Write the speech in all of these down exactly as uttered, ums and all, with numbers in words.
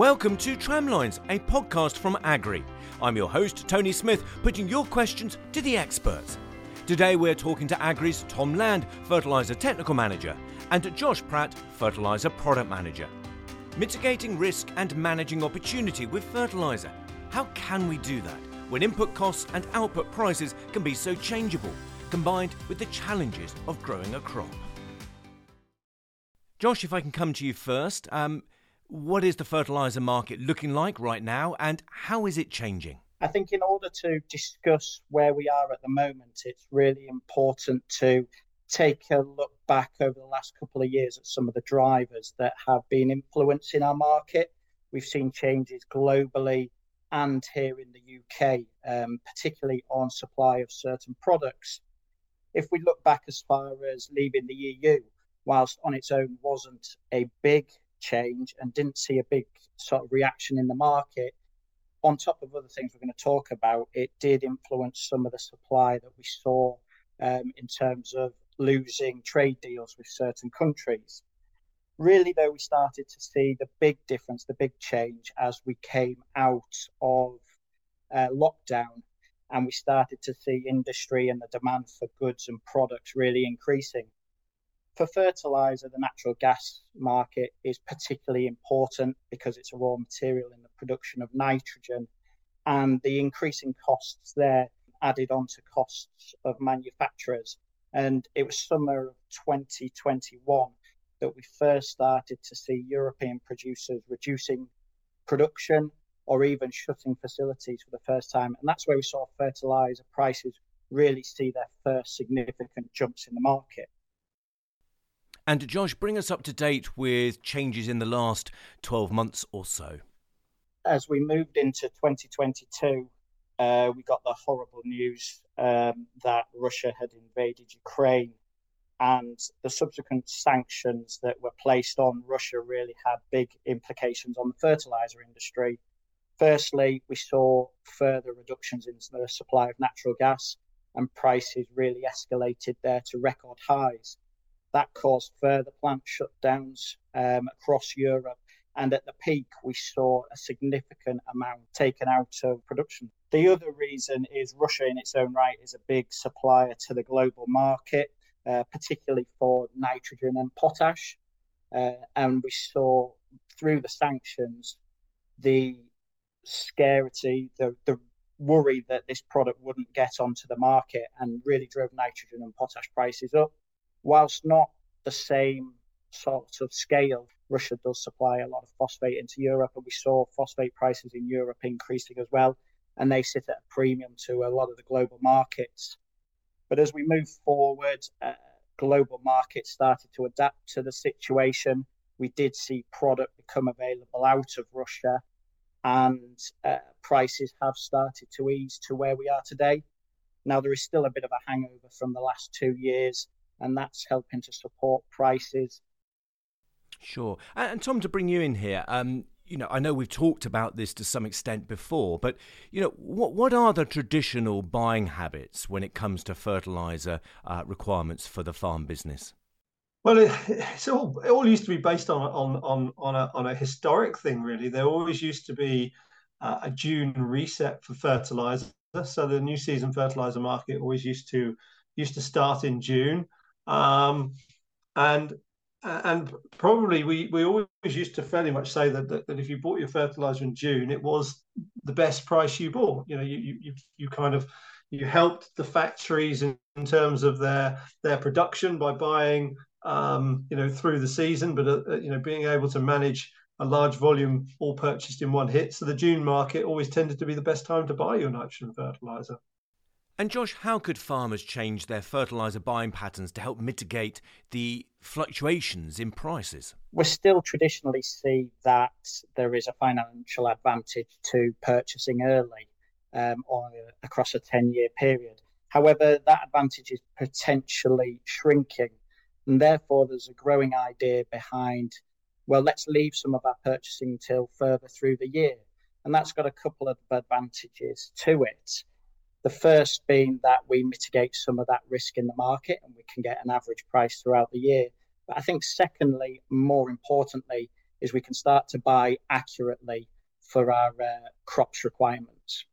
Welcome to Tramlines, a podcast from Agrii. I'm your host, Tony Smith, putting your questions to the experts. Today we're talking to Agrii's Tom Land, Fertiliser Technical Manager, and Josh Pratt, Fertiliser Product Manager. Mitigating risk and managing opportunity with fertiliser. How can we do that when input costs and output prices can be so changeable, combined with the challenges of growing a crop? Josh, if I can come to you first, um, what is the fertiliser market looking like right now and how is it changing? I think in order to discuss where we are at the moment, it's really important to take a look back over the last couple of years at some of the drivers that have been influencing our market. We've seen changes globally and here in the U K, um, particularly on supply of certain products. If we look back as far as leaving the E U, whilst on its own wasn't a big change and didn't see a big sort of reaction in the market, on top of other things we're going to talk about, it did influence some of the supply that we saw um, in terms of losing trade deals with certain countries. Really, though, we started to see the big difference, the big change as we came out of uh, lockdown, and we started to see industry and the demand for goods and products really increasing. For fertiliser, the natural gas market is particularly important because it's a raw material in the production of nitrogen, and the increasing costs there added on to costs of manufacturers. And it was summer of twenty twenty-one that we first started to see European producers reducing production or even shutting facilities for the first time. And that's where we saw fertiliser prices really see their first significant jumps in the market. And Josh, bring us up to date with changes in the last twelve months or so. As we moved into twenty twenty-two, uh, we got the horrible news um, that Russia had invaded Ukraine, and the subsequent sanctions that were placed on Russia really had big implications on the fertiliser industry. Firstly, we saw further reductions in the supply of natural gas, and prices really escalated there to record highs. That caused further plant shutdowns um, across Europe, and at the peak, we saw a significant amount taken out of production. The other reason is Russia in its own right is a big supplier to the global market, uh, particularly for nitrogen and potash. Uh, and we saw through the sanctions, the scarcity, the, the worry that this product wouldn't get onto the market, and really drove nitrogen and potash prices up. Whilst not the same sort of scale, Russia does supply a lot of phosphate into Europe, and we saw phosphate prices in Europe increasing as well, and they sit at a premium to a lot of the global markets. But as we move forward, uh, global markets started to adapt to the situation. We did see product become available out of Russia, and uh, prices have started to ease to where we are today. Now, there is still a bit of a hangover from the last two years, and that's helping to support prices. Sure. And Tom, to bring you in here, um, you know, I know we've talked about this to some extent before, but, you know, what what are the traditional buying habits when it comes to fertiliser uh, requirements for the farm business? Well, it, it's all, it all used to be based on on on on a, on a historic thing, really. There always used to be uh, a June reset for fertiliser, so the new season fertiliser market always used to used to start in June. Um, and and probably we, we always used to fairly much say that, that that if you bought your fertilizer in June, it was the best price you bought. You know, you you you kind of you helped the factories in, in terms of their their production by buying um, you know through the season, but uh, you know being able to manage a large volume all purchased in one hit. So the June market always tended to be the best time to buy your nitrogen fertilizer. And Josh, how could farmers change their fertiliser buying patterns to help mitigate the fluctuations in prices? We still traditionally see that there is a financial advantage to purchasing early um, or across a ten-year period. However, that advantage is potentially shrinking, and therefore there's a growing idea behind, well, let's leave some of our purchasing till further through the year. And that's got a couple of advantages to it. The first being that we mitigate some of that risk in the market and we can get an average price throughout the year. But I think secondly, more importantly, is we can start to buy accurately for our uh, crops requirements.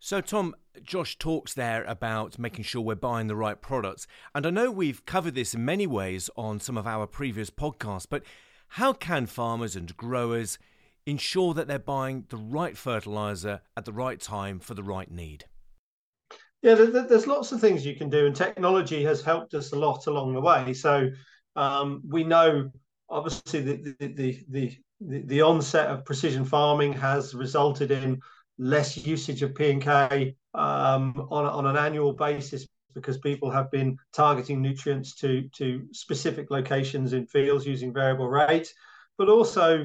So, Tom, Josh talks there about making sure we're buying the right products. And I know we've covered this in many ways on some of our previous podcasts, but how can farmers and growers ensure that they're buying the right fertiliser at the right time for the right need? Yeah, there's lots of things you can do, and technology has helped us a lot along the way. So um, we know, obviously, the the, the the the onset of precision farming has resulted in less usage of P and K um, on on an annual basis because people have been targeting nutrients to to specific locations in fields using variable rate, but also,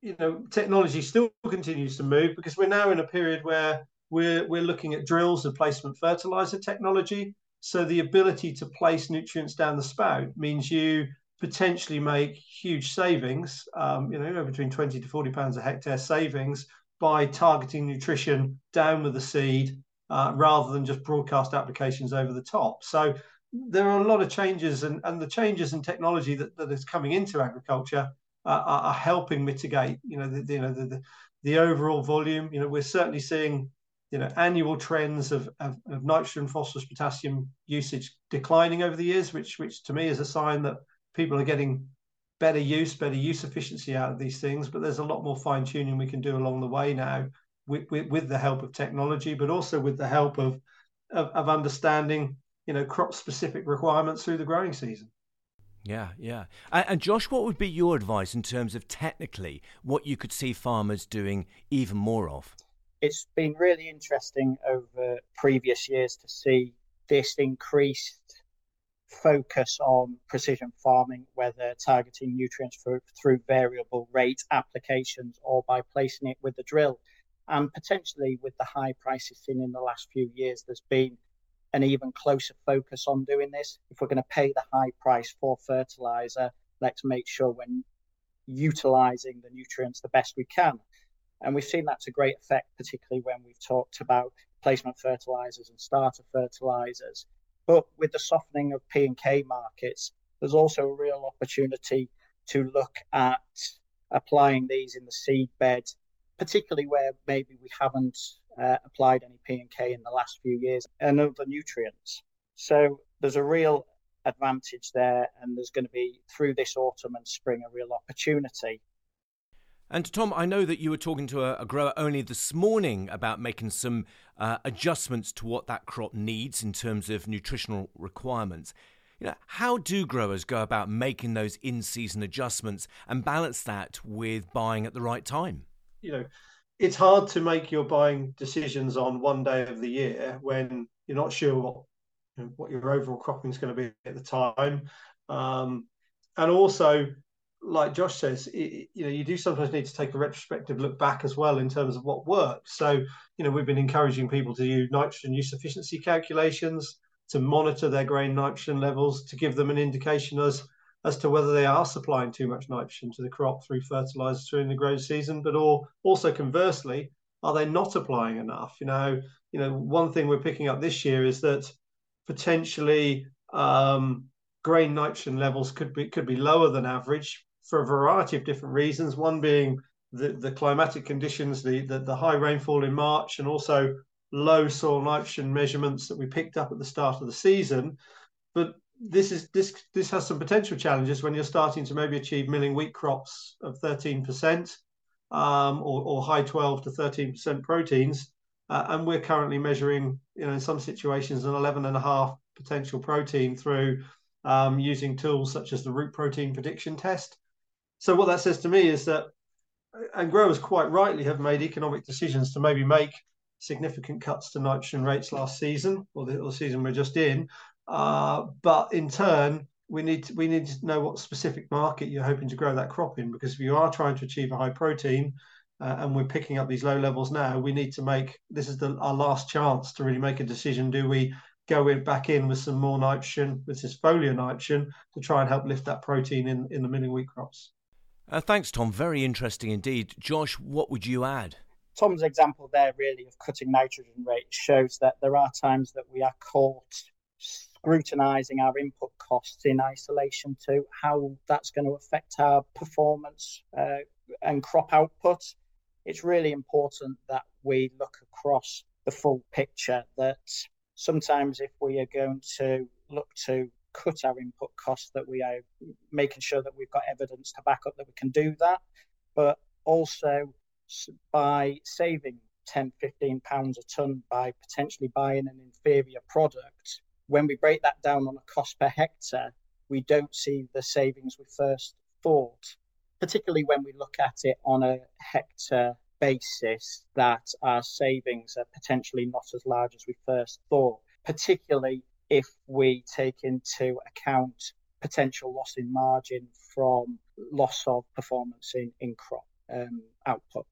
you know, technology still continues to move because we're now in a period where We're, we're looking at drills and placement fertilizer technology. So the ability to place nutrients down the spout means you potentially make huge savings, um, you know, between twenty to forty pounds a hectare savings by targeting nutrition down with the seed uh, rather than just broadcast applications over the top. So there are a lot of changes, and, and the changes in technology that, that is coming into agriculture uh, are, are helping mitigate, you know, the, the, you know the, the, the overall volume. You know, we're certainly seeing, you know, annual trends of, of, of nitrogen, phosphorus, potassium usage declining over the years, which which to me is a sign that people are getting better use, better use efficiency out of these things. But there's a lot more fine tuning we can do along the way now with, with, with the help of technology, but also with the help of, of, of understanding, you know, crop specific requirements through the growing season. Yeah, yeah. And Josh, what would be your advice in terms of technically what you could see farmers doing even more of? It's been really interesting over previous years to see this increased focus on precision farming, whether targeting nutrients for, through variable rate applications or by placing it with the drill. And potentially with the high prices seen in the last few years, there's been an even closer focus on doing this. If we're going to pay the high price for fertiliser, let's make sure we're utilising the nutrients the best we can. And we've seen that to great effect, particularly when we've talked about placement fertilisers and starter fertilisers. But with the softening of P and K markets, there's also a real opportunity to look at applying these in the seed bed, particularly where maybe we haven't uh, applied any P and K in the last few years, and other nutrients. So there's a real advantage there, and there's going to be, through this autumn and spring, a real opportunity. And Tom, I know that you were talking to a, a grower only this morning about making some uh, adjustments to what that crop needs in terms of nutritional requirements. You know, how do growers go about making those in-season adjustments and balance that with buying at the right time? You know, it's hard to make your buying decisions on one day of the year when you're not sure what, you know, what your overall cropping is going to be at the time. Um, and also, like Josh says, it, you know, you do sometimes need to take a retrospective look back as well in terms of what worked. So, you know, we've been encouraging people to do nitrogen use efficiency calculations to monitor their grain nitrogen levels, to give them an indication as, as to whether they are supplying too much nitrogen to the crop through fertilisers during the growing season, but or also conversely, are they not applying enough? You know, you know, one thing we're picking up this year is that potentially um, grain nitrogen levels could be could be lower than average for a variety of different reasons, one being the, the climatic conditions, the, the, the high rainfall in March, and also low soil nitrogen measurements that we picked up at the start of the season. But this is this this has some potential challenges when you're starting to maybe achieve milling wheat crops of thirteen percent um, or, or high twelve to thirteen percent proteins. Uh, and we're currently measuring, you know, in some situations, an eleven and a half potential protein through um, using tools such as the root protein prediction test. So what that says to me is that, and growers quite rightly have made economic decisions to maybe make significant cuts to nitrogen rates last season, or the, or the season we're just in. Uh, but in turn, we need to, we need to know what specific market you're hoping to grow that crop in, because if you are trying to achieve a high protein uh, and we're picking up these low levels now, we need to make, this is the, our last chance to really make a decision. Do we go in back in with some more nitrogen, with this foliar nitrogen, to try and help lift that protein in, in the milling wheat crops? Uh, thanks, Tom. Very interesting indeed. Josh, what would you add? Tom's example there really of cutting nitrogen rates shows that there are times that we are caught scrutinising our input costs in isolation to how that's going to affect our performance uh, and crop output. It's really important that we look across the full picture, that sometimes if we are going to look to cut our input costs, that we are making sure that we've got evidence to back up that we can do that, but also by saving ten, fifteen pounds a tonne by potentially buying an inferior product, when we break that down on a cost per hectare, we don't see the savings we first thought, particularly when we look at it on a hectare basis, that our savings are potentially not as large as we first thought, particularly if we take into account potential loss in margin from loss of performance in, in crop um, output.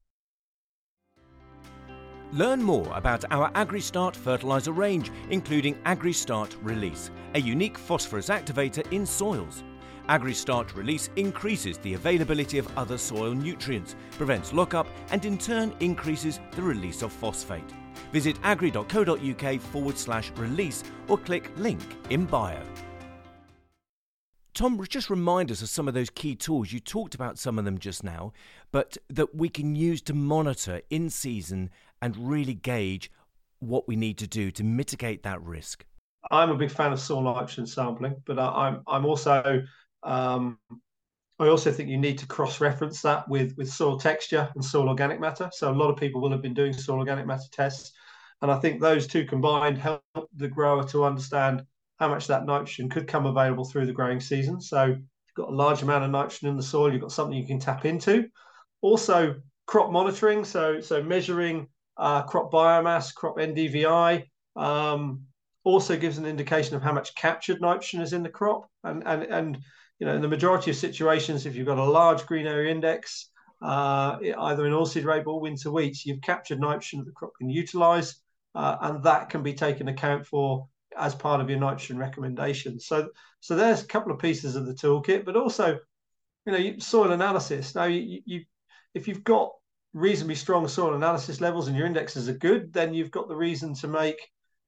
Learn more about our Agrii Start fertiliser range, including Agrii Start Release, a unique phosphorus activator in soils. Agrii Start Release increases the availability of other soil nutrients, prevents lockup, and in turn increases the release of phosphate. Visit agrii.co.uk forward slash release or click link in bio. Tom, just remind us of some of those key tools. You talked about some of them just now, but that we can use to monitor in season and really gauge what we need to do to mitigate that risk. I'm a big fan of soil nitrogen sampling, but I'm I'm also um, I also think you need to cross-reference that with with soil texture and soil organic matter. So a lot of people will have been doing soil organic matter tests, and I think those two combined help the grower to understand how much that nitrogen could come available through the growing season. So if you've got a large amount of nitrogen in the soil, you've got something you can tap into. Also, crop monitoring, so so measuring uh, crop biomass, crop N D V I, um, also gives an indication of how much captured nitrogen is in the crop. And, and, and you know, in the majority of situations, if you've got a large green area index, uh, either in oilseed rape or winter wheat, you've captured nitrogen that the crop can utilise, uh, and that can be taken account for as part of your nitrogen recommendations. So so there's a couple of pieces of the toolkit, but also, you know, soil analysis. Now, you, you if you've got reasonably strong soil analysis levels and your indexes are good, then you've got the reason to make,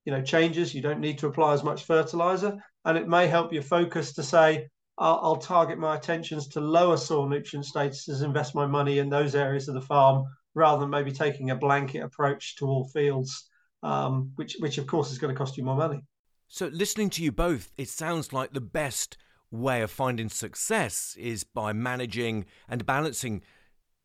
you know, changes. You don't need to apply as much fertilizer, and it may help your focus to say, I'll, I'll target my attentions to lower soil nutrient statuses, invest my money in those areas of the farm, rather than maybe taking a blanket approach to all fields, um, which, which of course is going to cost you more money. So listening to you both, it sounds like the best way of finding success is by managing and balancing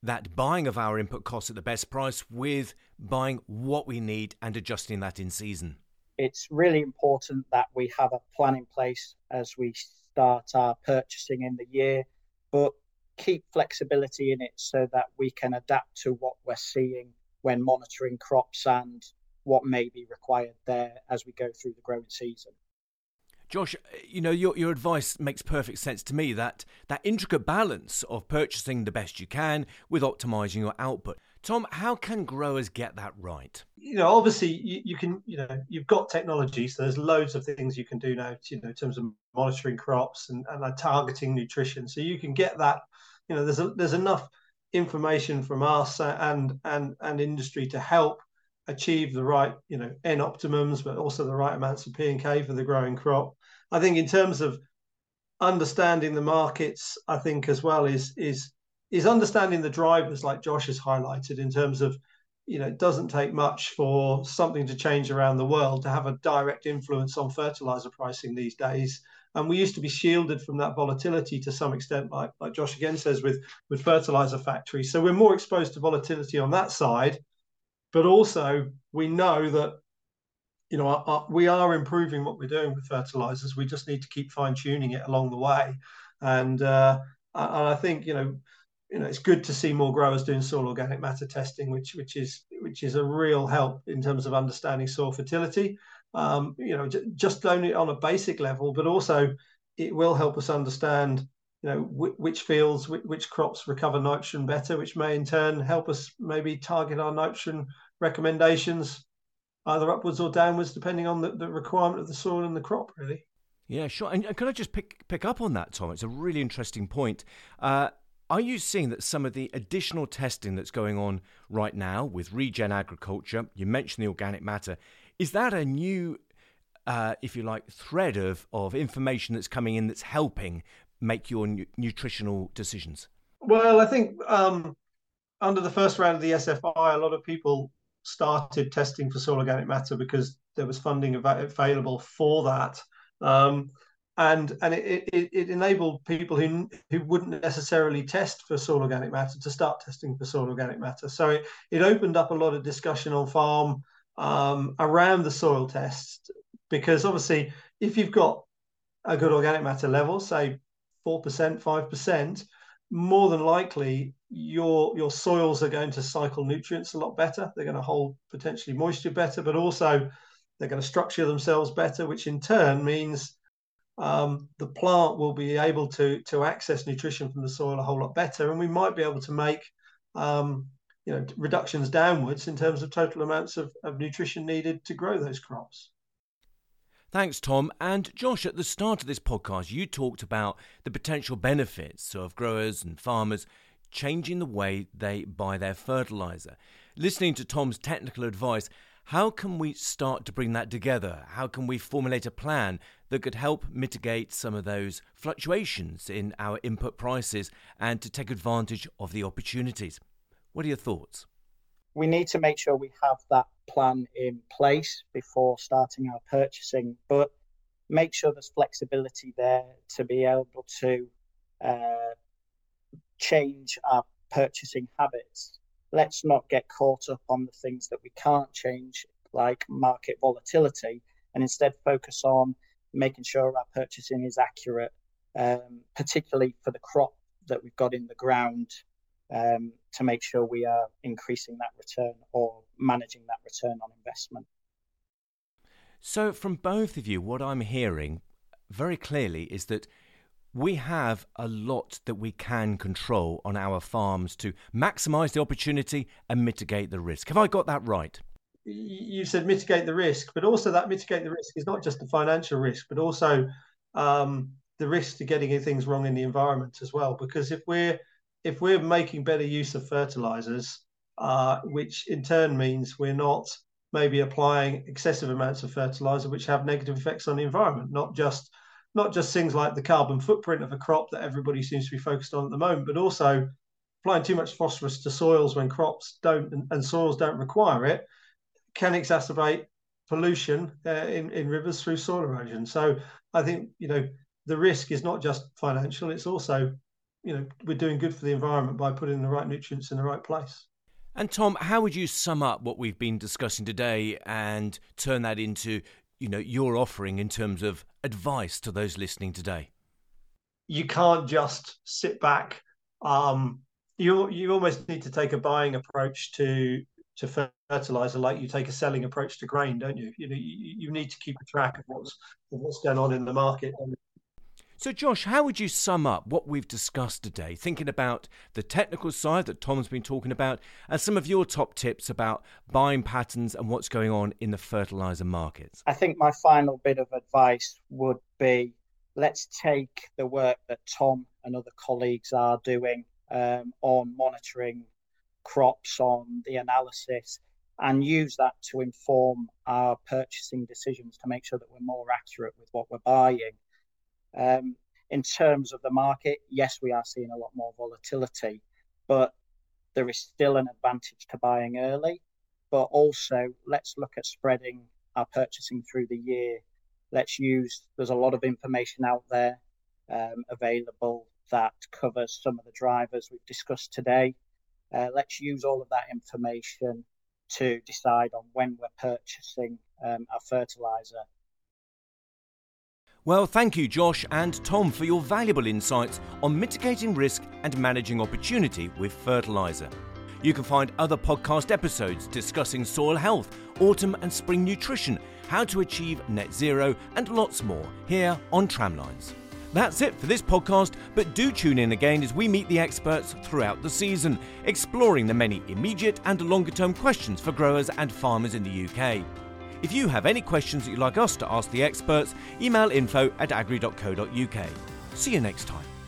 that buying of our input costs at the best price with buying what we need and adjusting that in season. It's really important that we have a plan in place as we start our purchasing in the year, but keep flexibility in it so that we can adapt to what we're seeing when monitoring crops and what may be required there as we go through the growing season. Josh, you know, your your advice makes perfect sense to me, that that intricate balance of purchasing the best you can with optimising your output. Tom, how can growers get that right? You know, obviously you, you can, you know, you've got technology, so there's loads of things you can do now, you know, in terms of monitoring crops and, and targeting nutrition. So you can get that, you know, there's a, there's enough information from us and and and industry to help achieve the right, you know, N optimums, but also the right amounts of P and K for the growing crop. I think in terms of understanding the markets, I think as well is is is understanding the drivers, like Josh has highlighted, in terms of, you know, it doesn't take much for something to change around the world to have a direct influence on fertilizer pricing these days. And we used to be shielded from that volatility to some extent, like like Josh again says, with with fertilizer factories. So we're more exposed to volatility on that side. But also, we know that, you know, our, our, we are improving what we're doing with fertilisers. We just need to keep fine-tuning it along the way. And uh, and I think, you know, you know, it's good to see more growers doing soil organic matter testing, which which is which is a real help in terms of understanding soil fertility. Um, you know, j- just only on a basic level, but also it will help us understand, you know, which fields, which crops recover nitrogen better, which may in turn help us maybe target our nitrogen recommendations either upwards or downwards, depending on the, the requirement of the soil and the crop, really. Yeah, sure. And can I just pick pick up on that, Tom? It's a really interesting point. Uh, are you seeing that some of the additional testing that's going on right now with regen agriculture, you mentioned the organic matter, is that a new uh, if you like, thread of, of information that's coming in that's helping make your nu- nutritional decisions? Well, I think um, under the first round of the S F I, a lot of people started testing for soil organic matter because there was funding available for that. Um, and and it, it, it enabled people who who wouldn't necessarily test for soil organic matter to start testing for soil organic matter. So it, it opened up a lot of discussion on farm um, around the soil test, because obviously if you've got a good organic matter level, say four percent, five percent, more than likely your your soils are going to cycle nutrients a lot better. They're going to hold potentially moisture better, but also they're going to structure themselves better, which in turn means um, the plant will be able to to access nutrition from the soil a whole lot better, and we might be able to make um, you know reductions downwards in terms of total amounts of, of nutrition needed to grow those crops. Thanks, Tom. And Josh, at the start of this podcast, you talked about the potential benefits of growers and farmers changing the way they buy their fertiliser. Listening to Tom's technical advice, how can we start to bring that together? How can we formulate a plan that could help mitigate some of those fluctuations in our input prices and to take advantage of the opportunities? What are your thoughts? We need to make sure we have that plan in place before starting our purchasing, but make sure there's flexibility there to be able to uh, change our purchasing habits. Let's not get caught up on the things that we can't change, like market volatility, and instead focus on making sure our purchasing is accurate, um, particularly for the crop that we've got in the ground, Um, to make sure we are increasing that return or managing that return on investment. So from both of you, what I'm hearing very clearly is that we have a lot that we can control on our farms to maximise the opportunity and mitigate the risk. Have I got that right? You said mitigate the risk, but also that mitigate the risk is not just the financial risk, but also um, the risk to getting things wrong in the environment as well. Because if we're If we're making better use of fertilizers, uh, which in turn means we're not maybe applying excessive amounts of fertilizer, which have negative effects on the environment, not just not just things like the carbon footprint of a crop that everybody seems to be focused on at the moment, but also applying too much phosphorus to soils when crops don't and, and soils don't require it can exacerbate pollution uh, in, in rivers through soil erosion. So I think, you know, the risk is not just financial, it's also, you know, we're doing good for the environment by putting the right nutrients in the right place. And Tom, how would you sum up what we've been discussing today and turn that into, you know, your offering in terms of advice to those listening today? You can't just sit back. Um, you you almost need to take a buying approach to to fertilizer, like you take a selling approach to grain, don't you? You know, you, you need to keep a track of what's of what's going on in the market. So, Josh, how would you sum up what we've discussed today, thinking about the technical side that Tom's been talking about and some of your top tips about buying patterns and what's going on in the fertiliser markets? I think my final bit of advice would be, let's take the work that Tom and other colleagues are doing um, on monitoring crops, on the analysis, and use that to inform our purchasing decisions to make sure that we're more accurate with what we're buying. Um, in terms of the market, yes, we are seeing a lot more volatility, but there is still an advantage to buying early. But also, let's look at spreading our purchasing through the year. Let's use, there's a lot of information out there um, available that covers some of the drivers we've discussed today. Uh, let's use all of that information to decide on when we're purchasing um, our fertiliser. Well, thank you, Josh and Tom, for your valuable insights on mitigating risk and managing opportunity with fertiliser. You can find other podcast episodes discussing soil health, autumn and spring nutrition, how to achieve net zero, and lots more here on Tramlines. That's it for this podcast, but do tune in again as we meet the experts throughout the season, exploring the many immediate and longer-term questions for growers and farmers in the U K. If you have any questions that you'd like us to ask the experts, email info at agrii dot co dot uk. See you next time.